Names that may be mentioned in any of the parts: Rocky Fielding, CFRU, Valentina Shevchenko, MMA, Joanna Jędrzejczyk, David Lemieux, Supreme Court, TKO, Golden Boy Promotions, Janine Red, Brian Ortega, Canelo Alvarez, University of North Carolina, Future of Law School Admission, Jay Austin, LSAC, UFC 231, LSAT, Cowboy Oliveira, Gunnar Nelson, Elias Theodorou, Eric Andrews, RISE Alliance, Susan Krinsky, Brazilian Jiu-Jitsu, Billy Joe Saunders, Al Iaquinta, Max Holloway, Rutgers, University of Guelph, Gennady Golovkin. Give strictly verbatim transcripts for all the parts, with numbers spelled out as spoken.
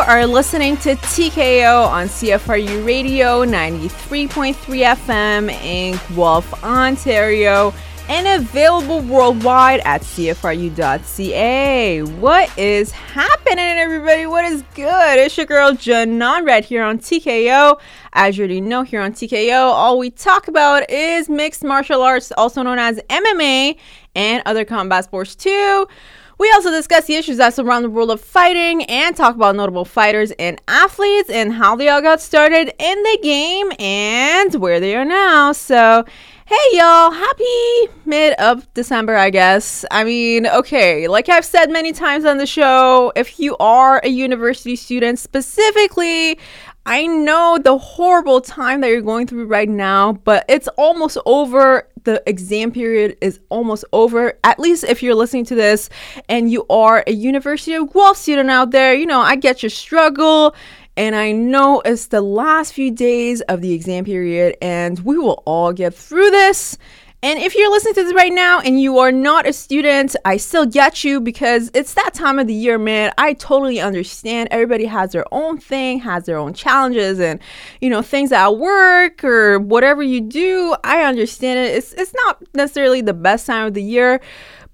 are listening to T K O on C F R U Radio, ninety-three point three F M in Guelph, Ontario, and available worldwide at C F R U dot C A. What is happening, everybody? What is good? It's your girl, Janine Red, here on T K O. As you already know, here on T K O, all we talk about is mixed martial arts, also known as M M A, and other combat sports, too. We also discuss the issues that surround the world of fighting and talk about notable fighters and athletes and how they all got started in the game and where they are now. So, hey, y'all. Happy mid-of-December, I guess. I mean, okay, like I've said many times on the show, if you are a university student specifically, I know the horrible time that you're going through right now, but it's almost over. The exam period is almost over, at least if you're listening to this and you are a University of Guelph student out there. You know, I get your struggle, and I know it's the last few days of the exam period, and we will all get through this. And if you're listening to this right now and you are not a student, I still get you, because it's that time of the year, man. I totally understand. Everybody has their own thing, has their own challenges, and, you know, things at work or whatever you do. I understand it. It's it's not necessarily the best time of the year,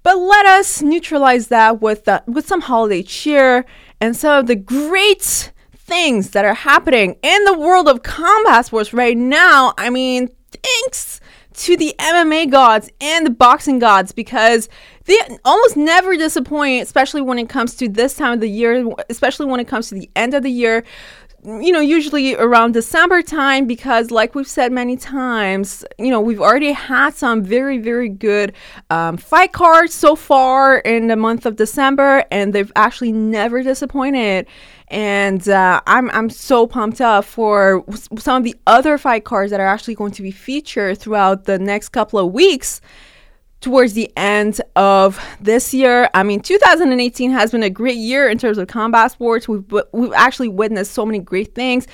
but let us neutralize that with the, with some holiday cheer and some of the great things that are happening in the world of combat sports right now. I mean, thanks to the M M A gods and the boxing gods, because they almost never disappoint, especially when it comes to this time of the year, especially when it comes to the end of the year, you know, usually around December time, because like we've said many times, you know, we've already had some very, very good um, fight cards so far in the month of December, and they've actually never disappointed. And uh, I'm I'm so pumped up for some of the other fight cards that are actually going to be featured throughout the next couple of weeks towards the end of this year. I mean, two thousand eighteen has been a great year in terms of combat sports. We've we've actually witnessed so many great things.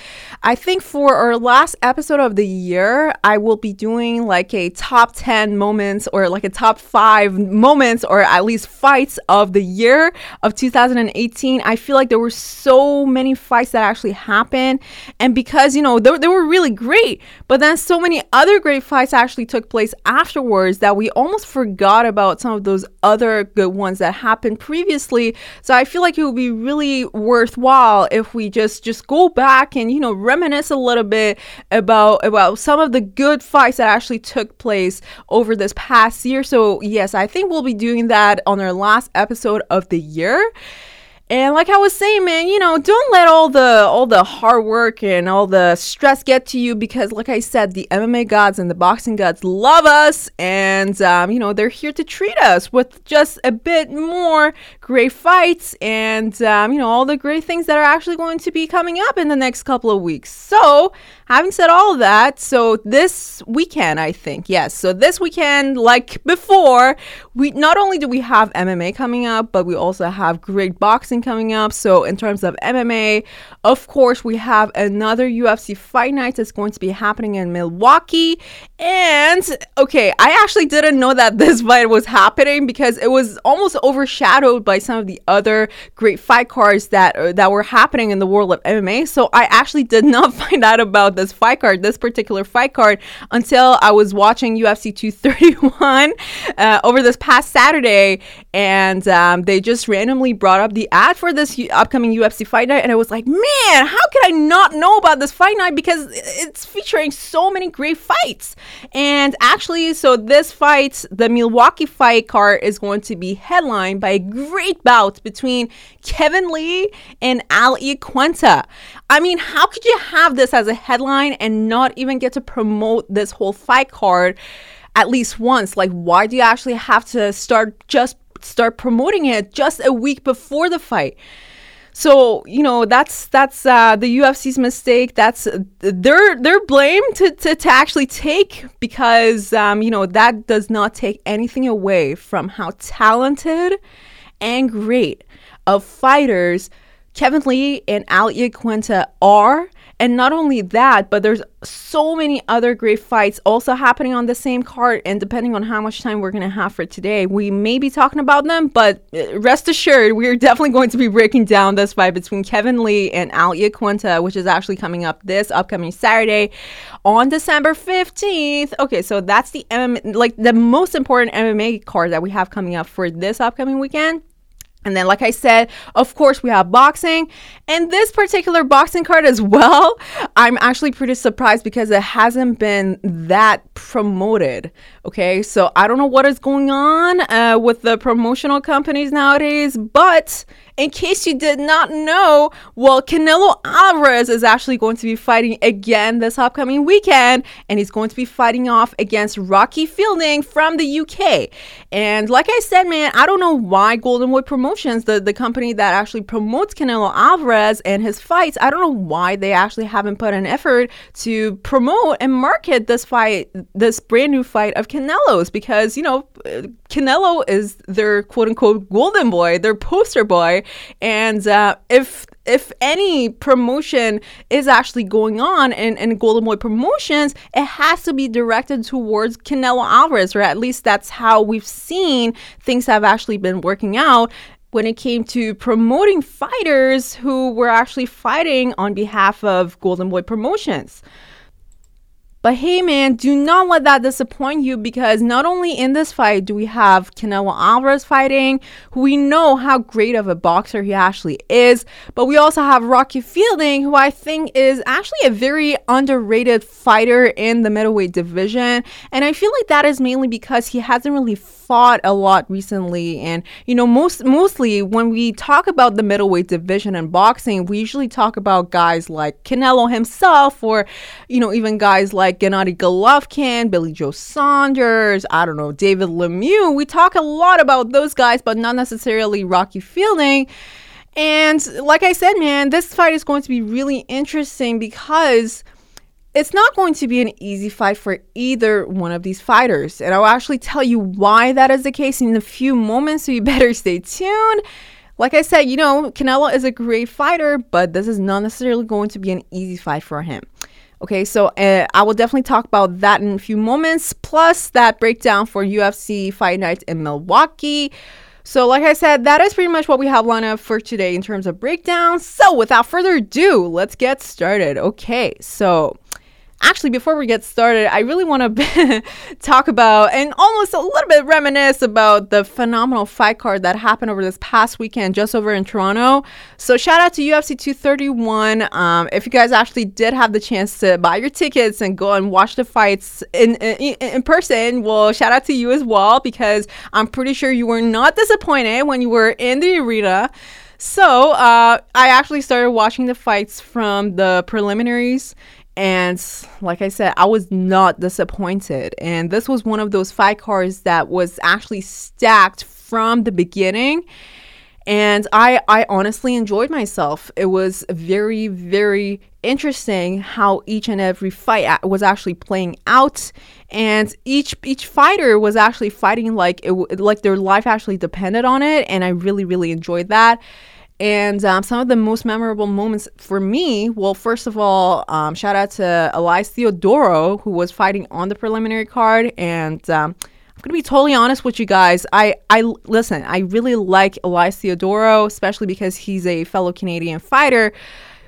I think for our last episode of the year, I will be doing like a top ten moments, or like a top five moments, or at least fights of the year of two thousand eighteen. I feel like there were so many fights that actually happened. And because, you know, they, they were really great, but then so many other great fights actually took place afterwards that we almost forgot forgot about some of those other good ones that happened previously. So I feel like it would be really worthwhile if we just just go back and, you know, reminisce a little bit about about some of the good fights that actually took place over this past year. So yes, I think we'll be doing that on our last episode of the year. And like I was saying, man, you know, don't let all the all the hard work and all the stress get to you, because like I said, the M M A gods and the boxing gods love us, and, um, you know, they're here to treat us with just a bit more great fights and, um, you know, all the great things that are actually going to be coming up in the next couple of weeks. So having said all of that, so this weekend, I think, yes, so this weekend, like before, we not only do we have M M A coming up, but we also have great boxing coming up. So in terms of M M A, of course, we have another U F C fight night that's going to be happening in Milwaukee. And okay, I actually didn't know that this fight was happening, because it was almost overshadowed by some of the other great fight cards that uh, that were happening in the world of M M A. So I actually did not find out about this fight card, this particular fight card, until I was watching U F C two thirty-one uh, over this past Saturday, and um, they just randomly brought up the ad for this u- upcoming U F C fight night, and I was like, man, how could I not know about this fight night, because it's featuring so many great fights. And actually, so this fight, the Milwaukee fight card, is going to be headlined by a great bout between Kevin Lee and Al Iaquinta. I mean, how could you have this as a headline and not even get to promote this whole fight card at least once? Like, why do you actually have to start just start promoting it just a week before the fight? So, you know, that's that's uh, the U F C's mistake. That's their their blame to, to, to actually take, because, um, you know, that does not take anything away from how talented and great of fighters Kevin Lee and Al Iaquinta are. And not only that, but there's so many other great fights also happening on the same card. And depending on how much time we're going to have for today, we may be talking about them. But rest assured, we're definitely going to be breaking down this fight between Kevin Lee and Al Iaquinta, which is actually coming up this upcoming Saturday on December fifteenth. Okay, so that's the M M A, like the most important M M A card that we have coming up for this upcoming weekend. And then, like I said, of course, we have boxing. And this particular boxing card as well, I'm actually pretty surprised because it hasn't been that promoted. Okay, so I don't know what is going on uh, with the promotional companies nowadays, but in case you did not know, well, Canelo Alvarez is actually going to be fighting again this upcoming weekend, and he's going to be fighting off against Rocky Fielding from the U K. And like I said, man, I don't know why Golden Boy Promotions, the, the company that actually promotes Canelo Alvarez and his fights, I don't know why they actually haven't put an effort to promote and market this fight, this brand new fight of Canelo's, because, you know, Canelo is their quote-unquote golden boy, their poster boy. And uh, if if any promotion is actually going on in, in Golden Boy Promotions, it has to be directed towards Canelo Alvarez, or at least that's how we've seen things have actually been working out when it came to promoting fighters who were actually fighting on behalf of Golden Boy Promotions. But hey, man, do not let that disappoint you, because not only in this fight do we have Canelo Alvarez fighting, who we know how great of a boxer he actually is, but we also have Rocky Fielding, who I think is actually a very underrated fighter in the middleweight division. And I feel like that is mainly because he hasn't really fought a lot recently. And, you know, most mostly when we talk about the middleweight division in boxing, we usually talk about guys like Canelo himself, or, you know, even guys like Gennady Golovkin, Billy Joe Saunders, I don't know, David Lemieux. We talk a lot about those guys, but not necessarily Rocky Fielding. And like I said, man, this fight is going to be really interesting because it's not going to be an easy fight for either one of these fighters. And I'll actually tell you why that is the case in a few moments, so you better stay tuned. Like I said, you know, Canelo is a great fighter, but this is not necessarily going to be an easy fight for him. Okay, so uh, I will definitely talk about that in a few moments, plus that breakdown for U F C Fight Night in Milwaukee. So like I said, that is pretty much what we have lined up for today in terms of breakdown. So without further ado, let's get started. Okay, so actually, before we get started, I really want to talk about and almost a little bit reminisce about the phenomenal fight card that happened over this past weekend just over in Toronto. So shout out to U F C two thirty-one. Um, if you guys actually did have the chance to buy your tickets and go and watch the fights in, in, in person, well, shout out to you as well, because I'm pretty sure you were not disappointed when you were in the arena. So uh, I actually started watching the fights from the preliminaries. And like I said, I was not disappointed. And this was one of those fight cards that was actually stacked from the beginning. And I, I honestly enjoyed myself. It was very, very interesting how each and every fight was actually playing out. And each each fighter was actually fighting like it, like their life actually depended on it. And I really, really enjoyed that. And um, some of the most memorable moments for me, well, first of all, um, shout out to Elias Theodorou, who was fighting on the preliminary card. And um, I'm going to be totally honest with you guys. I, I listen, I really like Elias Theodorou, especially because he's a fellow Canadian fighter.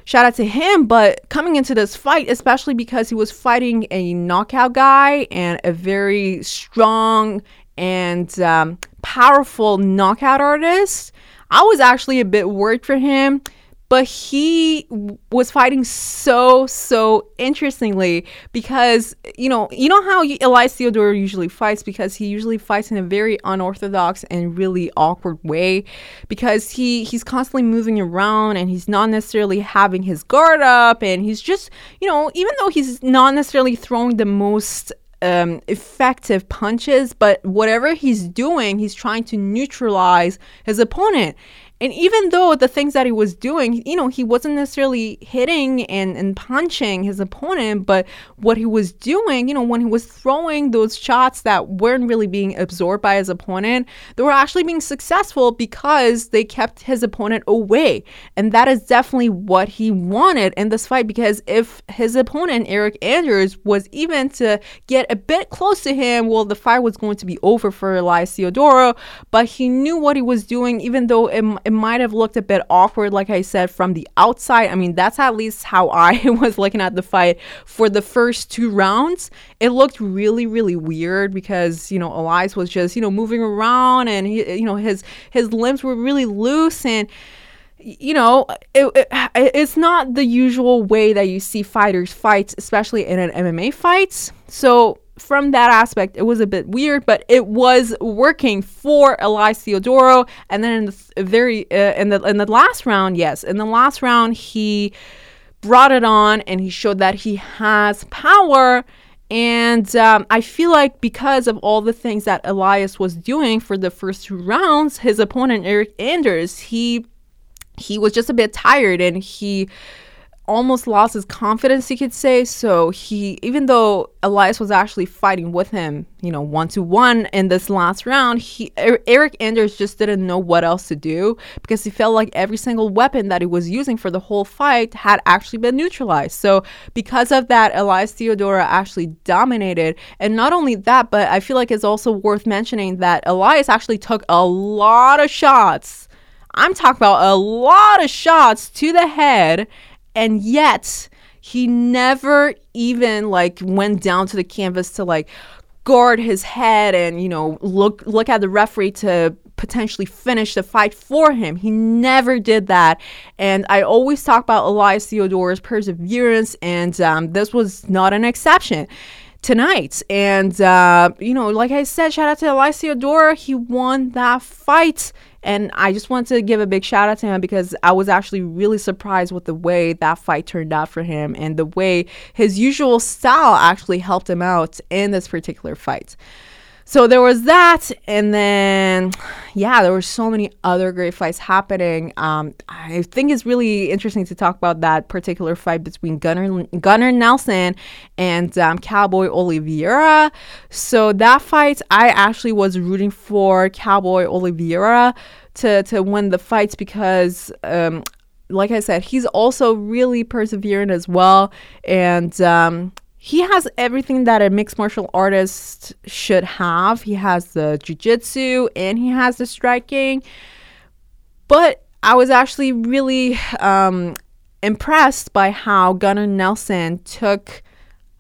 Shout out to him. But coming into this fight, especially because he was fighting a knockout guy and a very strong and um, powerful knockout artist, I was actually a bit worried for him, but he was fighting so, so interestingly because, you know, you know how Elias Theodorou usually fights, because he usually fights in a very unorthodox and really awkward way, because he, he's constantly moving around and he's not necessarily having his guard up, and he's just, you know, even though he's not necessarily throwing the most Um, effective punches, but whatever he's doing, he's trying to neutralize his opponent. And even though the things that he was doing, you know, he wasn't necessarily hitting and, and punching his opponent, but what he was doing, you know, when he was throwing those shots that weren't really being absorbed by his opponent, they were actually being successful because they kept his opponent away. And that is definitely what he wanted in this fight, because if his opponent, Eric Andrews, was even to get a bit close to him, well, the fight was going to be over for Elias Theodorou. But he knew what he was doing, even though it, it might have looked a bit awkward, like I said, from the outside. I mean, that's at least how I was looking at the fight for the first two rounds. It looked really, really weird because, you know, Elias was just, you know, moving around and, he, you know, his his limbs were really loose. And, you know, it, it, it's not the usual way that you see fighters fight, especially in an M M A fight. So from that aspect, it was a bit weird, but it was working for Elias Theodorou. And then in the very uh, in the in the last round, yes, in the last round, he brought it on and he showed that he has power. And um, I feel like because of all the things that Elias was doing for the first two rounds, his opponent Eric Anders, he he was just a bit tired and he almost lost his confidence, you could say. So he, even though Elias was actually fighting with him, you know, one to one in this last round, he er- Eric Anders just didn't know what else to do because he felt like every single weapon that he was using for the whole fight had actually been neutralized. So because of that, Elias Theodorou actually dominated. And not only that, but I feel like it's also worth mentioning that Elias actually took a lot of shots. I'm talking about a lot of shots to the head. And yet he never even like went down to the canvas to like guard his head and, you know, look look at the referee to potentially finish the fight for him. He never did that. And I always talk about Elias Theodorou's perseverance, and um, this was not an exception tonight. And, uh, you know, like I said, shout out to Elias Theodorou. He won that fight. And I just want to give a big shout out to him because I was actually really surprised with the way that fight turned out for him and the way his usual style actually helped him out in this particular fight. So there was that. And then, yeah, there were so many other great fights happening. Um, I think it's really interesting to talk about that particular fight between Gunnar, Gunnar Nelson and um, Cowboy Oliveira. So that fight, I actually was rooting for Cowboy Oliveira to, to win the fights because, um, like I said, he's also really persevering as well. And um he has everything that a mixed martial artist should have. He has the jiu-jitsu and he has the striking. But I was actually really um, impressed by how Gunnar Nelson took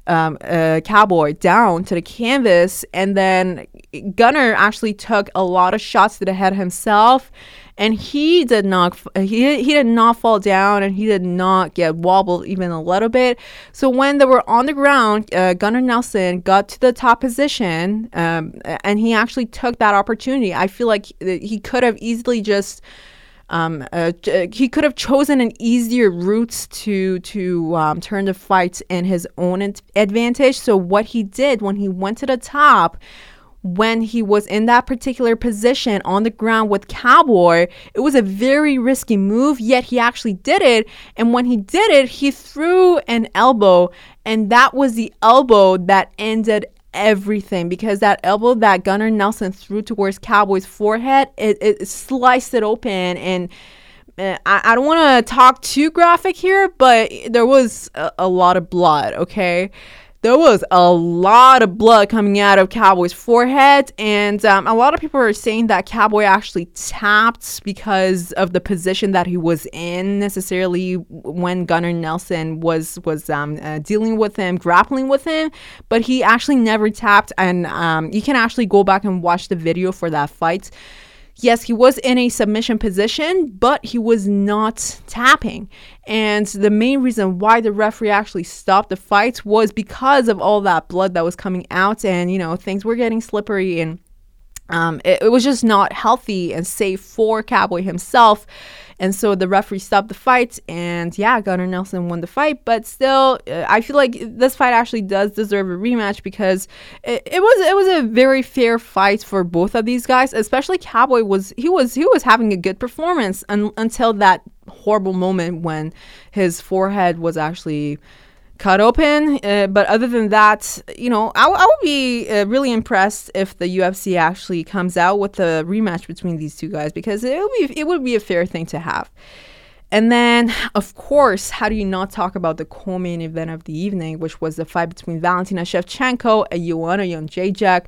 um, a Cowboy down to the canvas. And then Gunnar actually took a lot of shots to the head himself. And he did not he, he did not fall down, and he did not get wobbled even a little bit. So when they were on the ground, uh, Gunnar Nelson got to the top position, um, and he actually took that opportunity. I feel like he could have easily just um, uh, he could have chosen an easier route to to um, turn the fight in his own advantage. So what he did when he went to the top, when he was in that particular position on the ground with Cowboy, it was a very risky move, yet he actually did it. And when he did it, he threw an elbow, and that was the elbow that ended everything, because that elbow that Gunnar Nelson threw towards Cowboy's forehead, it, it sliced it open. And I, I don't want to talk too graphic here, but there was a, a lot of blood, okay? There was a lot of blood coming out of Cowboy's forehead, and um, a lot of people are saying that Cowboy actually tapped because of the position that he was in necessarily when Gunnar Nelson was was um, uh, dealing with him, grappling with him, but he actually never tapped. And um, you can actually go back and watch the video for that fight. Yes, he was in a submission position, but he was not tapping. And the main reason why the referee actually stopped the fight was because of all that blood that was coming out. And, you know, things were getting slippery. And Um, it, it was just not healthy and safe for Cowboy himself. And so the referee stopped the fight, and yeah, Gunnar Nelson won the fight. But still, uh, I feel like this fight actually does deserve a rematch, because it, it was it was a very fair fight for both of these guys. Especially Cowboy was he was he was having a good performance un- until that horrible moment when his forehead was actually cut open. Uh, but other than that, you know, I, w- I would be uh, really impressed if the U F C actually comes out with a rematch between these two guys, because it would be it would be a fair thing to have. And then, of course, how do you not talk about the co-main event of the evening, which was the fight between Valentina Shevchenko and Joanna Jędrzejczyk.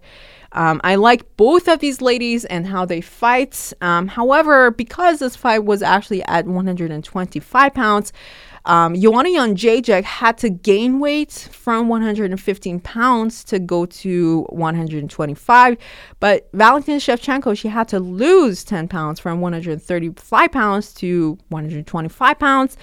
Um, I like both of these ladies and how they fight. Um, however, because this fight was actually at one hundred twenty-five pounds, Um, Joanna Jędrzejczyk had to gain weight from one hundred fifteen pounds to go to one hundred twenty-five. But Valentina Shevchenko, she had to lose ten pounds from one hundred thirty-five pounds to one hundred twenty-five pounds.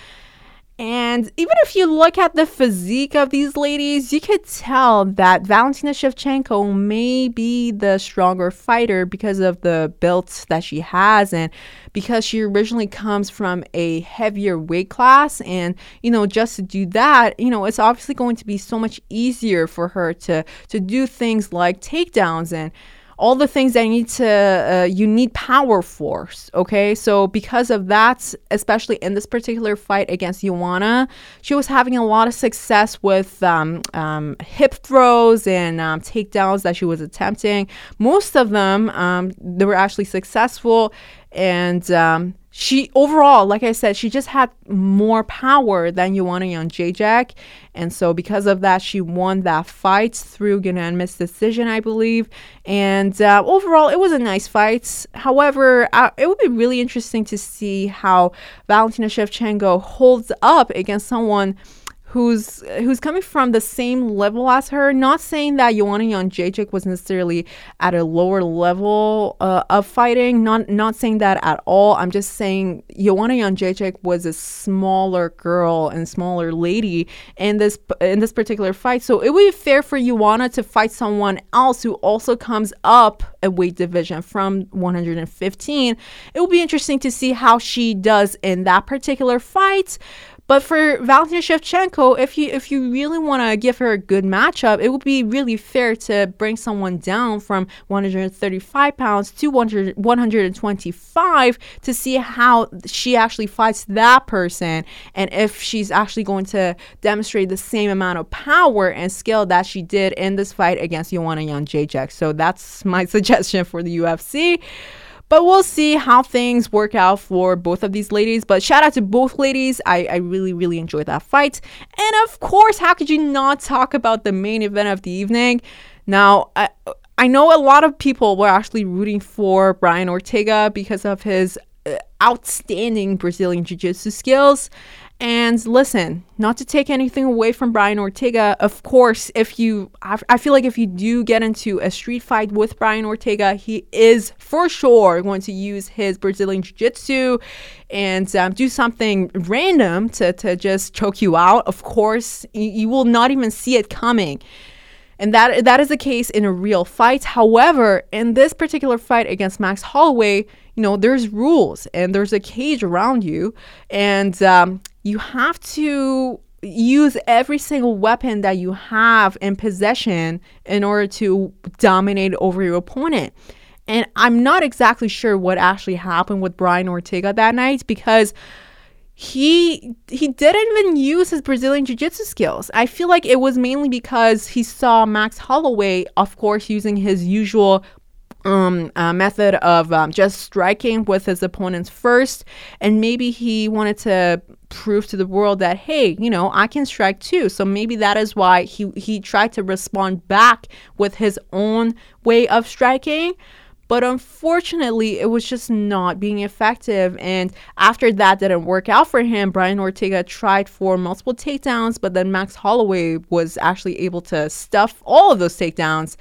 And even if you look at the physique of these ladies, you could tell that Valentina Shevchenko may be the stronger fighter because of the build that she has, and because she originally comes from a heavier weight class. And, you know, just to do that, you know, it's obviously going to be so much easier for her to, to do things like takedowns and all the things that you need to, uh, you need power force, okay? So because of that, especially in this particular fight against Joanna, she was having a lot of success with um, um, hip throws and um, takedowns that she was attempting. Most of them, um, they were actually successful. And um, she overall, like I said, she just had more power than Joanna Jędrzejczyk. And so because of that, she won that fight through unanimous decision, I believe. And uh, overall, it was a nice fight. However, uh, it would be really interesting to see how Valentina Shevchenko holds up against someone who's who's coming from the same level as her. Not saying that Joanna Jędrzejczyk was necessarily at a lower level uh, of fighting. Not not saying that at all. I'm just saying Joanna Jędrzejczyk was a smaller girl and smaller lady in this in this particular fight. So it would be fair for Joanna to fight someone else who also comes up a weight division from one hundred fifteen. It will be interesting to see how she does in that particular fight. But for Valentina Shevchenko, if you if you really want to give her a good matchup, it would be really fair to bring someone down from one hundred thirty-five pounds to one hundred twenty-five to see how she actually fights that person, and if she's actually going to demonstrate the same amount of power and skill that she did in this fight against Joanna Jędrzejczyk. So that's my suggestion for the U F C. But we'll see how things work out for both of these ladies. But shout out to both ladies. I, I really, really enjoyed that fight. And of course, how could you not talk about the main event of the evening? Now, I, I know a lot of people were actually rooting for Brian Ortega because of his uh, outstanding Brazilian Jiu-Jitsu skills. And listen, not to take anything away from Brian Ortega, of course, if you, I, I feel like if you do get into a street fight with Brian Ortega, he is for sure going to use his Brazilian Jiu-Jitsu and um, do something random to, to just choke you out. Of course, you, you will not even see it coming. And that that is the case in a real fight. However, in this particular fight against Max Holloway, you know, there's rules and there's a cage around you. And, um, you have to use every single weapon that you have in possession in order to dominate over your opponent. And I'm not exactly sure what actually happened with Brian Ortega that night, because he he didn't even use his Brazilian Jiu-Jitsu skills. I feel like it was mainly because he saw Max Holloway, of course, using his usual Um, uh, method of um, just striking with his opponents first, and maybe he wanted to prove to the world that, hey, you know, I can strike too. So maybe that is why he he tried to respond back with his own way of striking. But unfortunately, it was just not being effective. And after that didn't work out for him, Brian Ortega tried for multiple takedowns, but then Max Holloway was actually able to stuff all of those takedowns.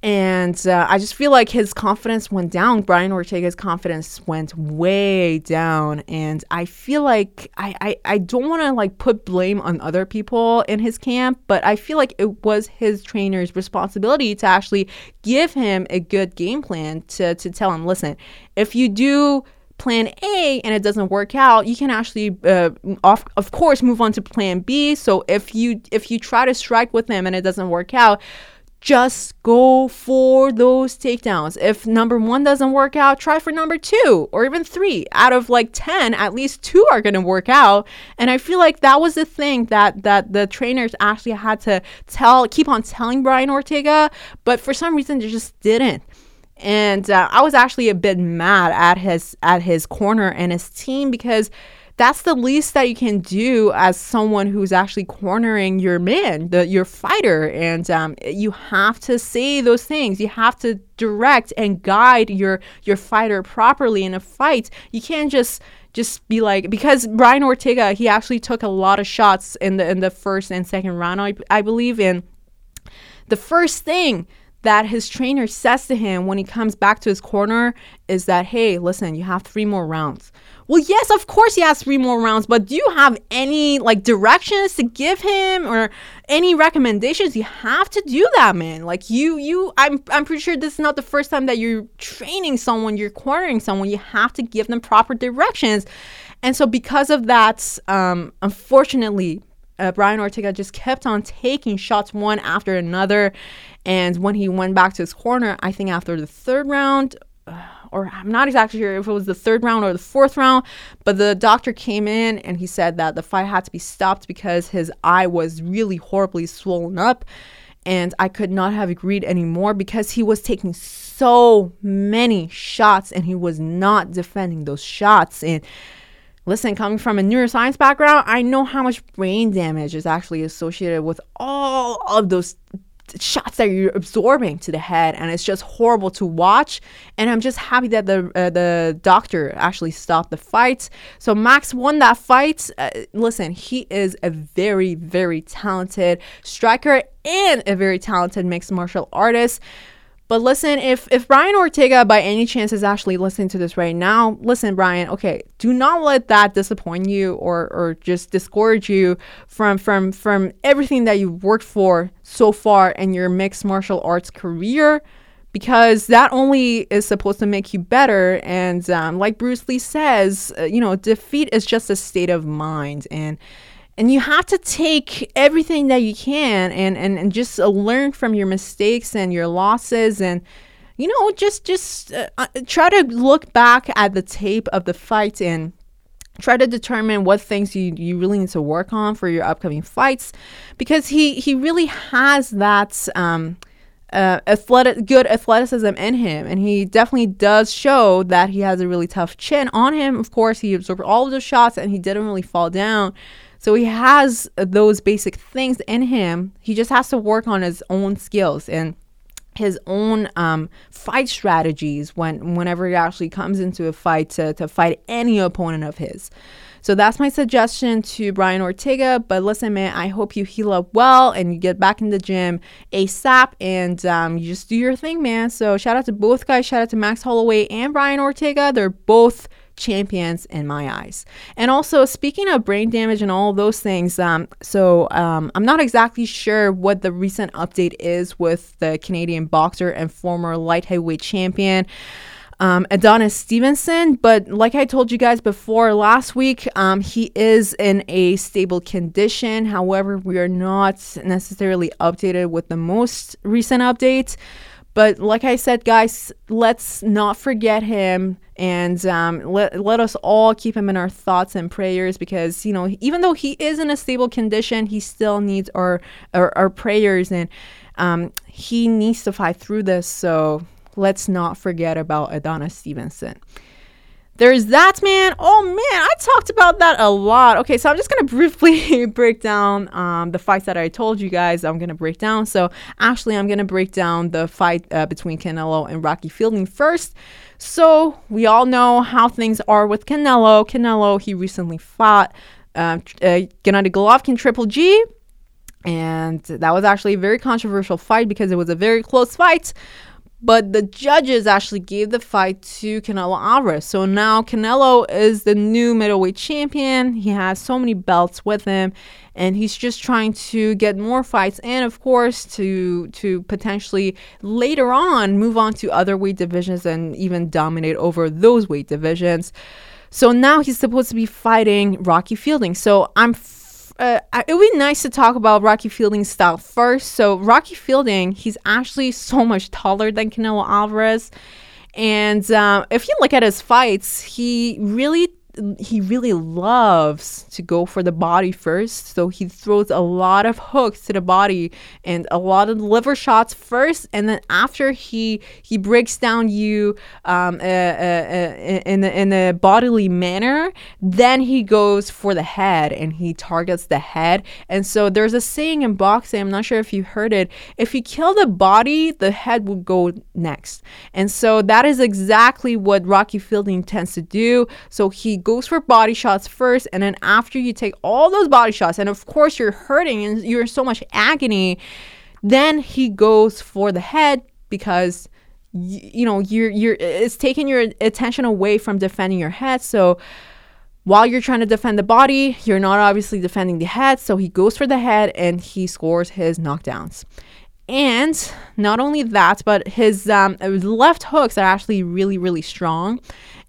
And uh, I just feel like his confidence went down. Brian Ortega's confidence went way down. And I feel like I, I, I don't want to like put blame on other people in his camp, but I feel like it was his trainer's responsibility to actually give him a good game plan to, to tell him, listen, if you do plan A and it doesn't work out, you can actually uh, off, of course move on to plan B. So if you if you try to strike with him and it doesn't work out, just go for those takedowns. If number one doesn't work out, try for number two or even three. Out of like ten, at least two are going to work out. And I feel like that was the thing that that the trainers actually had to tell, keep on telling Brian Ortega, but for some reason they just didn't. And uh, I was actually a bit mad at his at his corner and his team, because that's the least that you can do as someone who's actually cornering your man, the, your fighter. And um, you have to say those things. You have to direct and guide your your fighter properly in a fight. You can't just just be like, because Brian Ortega, he actually took a lot of shots in the in the first and second round, I, I believe. And the first thing that his trainer says to him when he comes back to his corner is that, hey, listen, you have three more rounds. Well, yes, of course he has three more rounds, but do you have any like directions to give him or any recommendations? You have to do that, man. Like you, you, I'm, I'm pretty sure this is not the first time that you're training someone, you're cornering someone. You have to give them proper directions. And so because of that, um, unfortunately, Uh, Brian Ortega just kept on taking shots one after another. And when he went back to his corner, I think after the third round, uh, or I'm not exactly sure if it was the third round or the fourth round, but the doctor came in and he said that the fight had to be stopped because his eye was really horribly swollen up. And I could not have agreed anymore, because he was taking so many shots and he was not defending those shots. And listen, coming from a neuroscience background, I know how much brain damage is actually associated with all of those shots that you're absorbing to the head, and it's just horrible to watch. And I'm just happy that the uh, the doctor actually stopped the fight. So Max won that fight. Uh, listen, he is a very, very talented striker and a very talented mixed martial artist. But listen, if, if Brian Ortega by any chance is actually listening to this right now, listen, Brian, okay, do not let that disappoint you or or just discourage you from from from everything that you've worked for so far in your mixed martial arts career, because that only is supposed to make you better. And um, like Bruce Lee says, uh, you know, defeat is just a state of mind. And And you have to take everything that you can and, and, and just uh, learn from your mistakes and your losses, and, you know, just just uh, uh, try to look back at the tape of the fight and try to determine what things you, you really need to work on for your upcoming fights, because he, he really has that um, uh, athletic, good athleticism in him. And he definitely does show that he has a really tough chin on him. Of course, he absorbed all of those shots and he didn't really fall down. So he has those basic things in him. He just has to work on his own skills and his own um, fight strategies when whenever he actually comes into a fight to, to fight any opponent of his. So that's my suggestion to Brian Ortega. But listen, man, I hope you heal up well and you get back in the gym ASAP, and um, you just do your thing, man. So shout out to both guys. Shout out to Max Holloway and Brian Ortega. They're both champions in my eyes. And also, speaking of brain damage and all those things, um, so um, I'm not exactly sure what the recent update is with the Canadian boxer and former light heavyweight champion um, Adonis Stevenson, but like I told you guys before last week, um, he is in a stable condition. However, we are not necessarily updated with the most recent updates. But like I said, guys, let's not forget him, and um, let, let us all keep him in our thoughts and prayers, because, you know, even though he is in a stable condition, he still needs our, our, our prayers, and um, he needs to fight through this. So let's not forget about Adonis Stevenson. There's that, man. Oh, man, I talked about that a lot. Okay, so I'm just going to briefly break down um, the fights that I told you guys I'm going to break down. So actually, I'm going to break down the fight uh, between Canelo and Rocky Fielding first. So we all know how things are with Canelo. Canelo, he recently fought uh, uh, Gennady Golovkin, Triple G. And that was actually a very controversial fight because it was a very close fight. But the judges actually gave the fight to Canelo Alvarez. So now Canelo is the new middleweight champion. He has so many belts with him. And he's just trying to get more fights. And, of course, to to potentially later on move on to other weight divisions and even dominate over those weight divisions. So now he's supposed to be fighting Rocky Fielding. So I'm Uh, it would be nice to talk about Rocky Fielding's style first. So Rocky Fielding, he's actually so much taller than Canelo Alvarez. And uh, if you look at his fights, he really he really loves to go for the body first. So he throws a lot of hooks to the body and a lot of liver shots first. And then after he he breaks down you um, uh, uh, uh, in, in a bodily manner, then he goes for the head and he targets the head. And so there's a saying in boxing, I'm not sure if you heard it, if you kill the body, the head will go next. And so that is exactly what Rocky Fielding tends to do. So he goes for body shots first, and then after you take all those body shots and of course you're hurting and you're in so much agony, then he goes for the head because y- you know you're you're it's taking your attention away from defending your head. So while you're trying to defend the body, you're not obviously defending the head. So he goes for the head and he scores his knockdowns. And not only that, but his um, left hooks are actually really, really strong.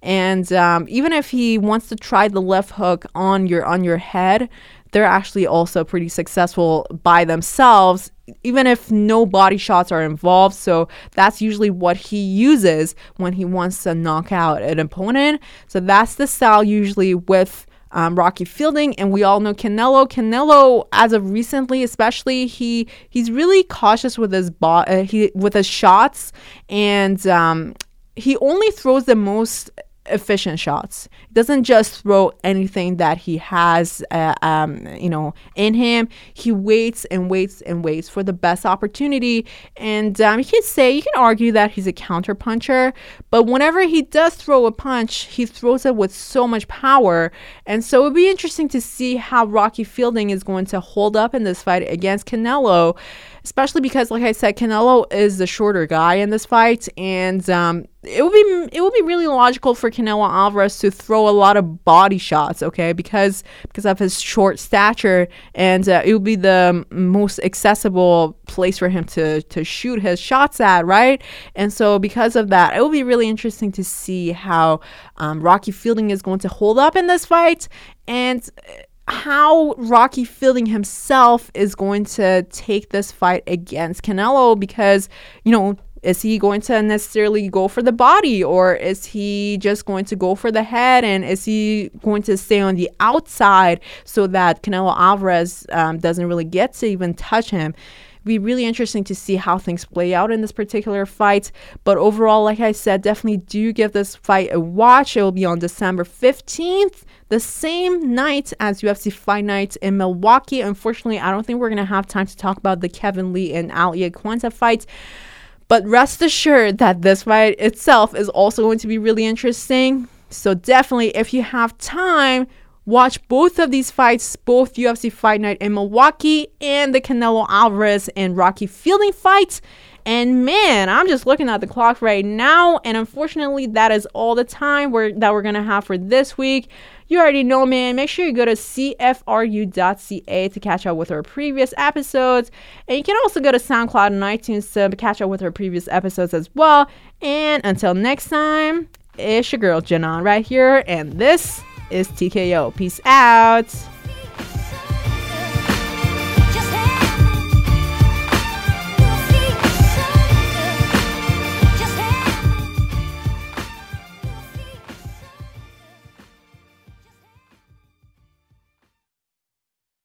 And um, even if he wants to try the left hook on your on your head, they're actually also pretty successful by themselves, even if no body shots are involved. So that's usually what he uses when he wants to knock out an opponent. So that's the style usually with Um, Rocky Fielding, and we all know Canelo. Canelo, as of recently, especially, he he's really cautious with his bo- uh, he with his shots, and um, he only throws the most efficient shots. He doesn't just throw anything that he has, uh, um, you know, in him. He waits and waits and waits for the best opportunity, and um, you can say you can argue that he's a counter puncher, but whenever he does throw a punch, he throws it with so much power. And so it'll be interesting to see how Rocky Fielding is going to hold up in this fight against Canelo, especially because, like I said, Canelo is the shorter guy in this fight, and um, it would be it would be really logical for Canelo Alvarez to throw a lot of body shots, okay, because because of his short stature, and uh, it would be the most accessible place for him to to shoot his shots at, right? And so because of that, it will be really interesting to see how um, Rocky Fielding is going to hold up in this fight, and how Rocky Fielding himself is going to take this fight against Canelo, because, you know, is he going to necessarily go for the body, or is he just going to go for the head, and is he going to stay on the outside so that Canelo Alvarez um, doesn't really get to even touch him? Be really interesting to see how things play out in this particular fight. But overall, like I said, definitely do give this fight a watch. It will be on December fifteenth, the same night as U F C Fight Night in Milwaukee. Unfortunately, I don't think we're going to have time to talk about the Kevin Lee and Al Iaquinta fight. But rest assured that this fight itself is also going to be really interesting. So definitely, if you have time, watch both of these fights, both U F C Fight Night in Milwaukee and the Canelo Alvarez and Rocky Fielding fight. And man, I'm just looking at the clock right now, and unfortunately, that is all the time we're, that we're going to have for this week. You already know, man. Make sure you go to C F R U dot C A to catch up with our previous episodes. And you can also go to SoundCloud and iTunes to catch up with our previous episodes as well. And until next time, it's your girl, Janine, right here, and this is T K O. Peace out.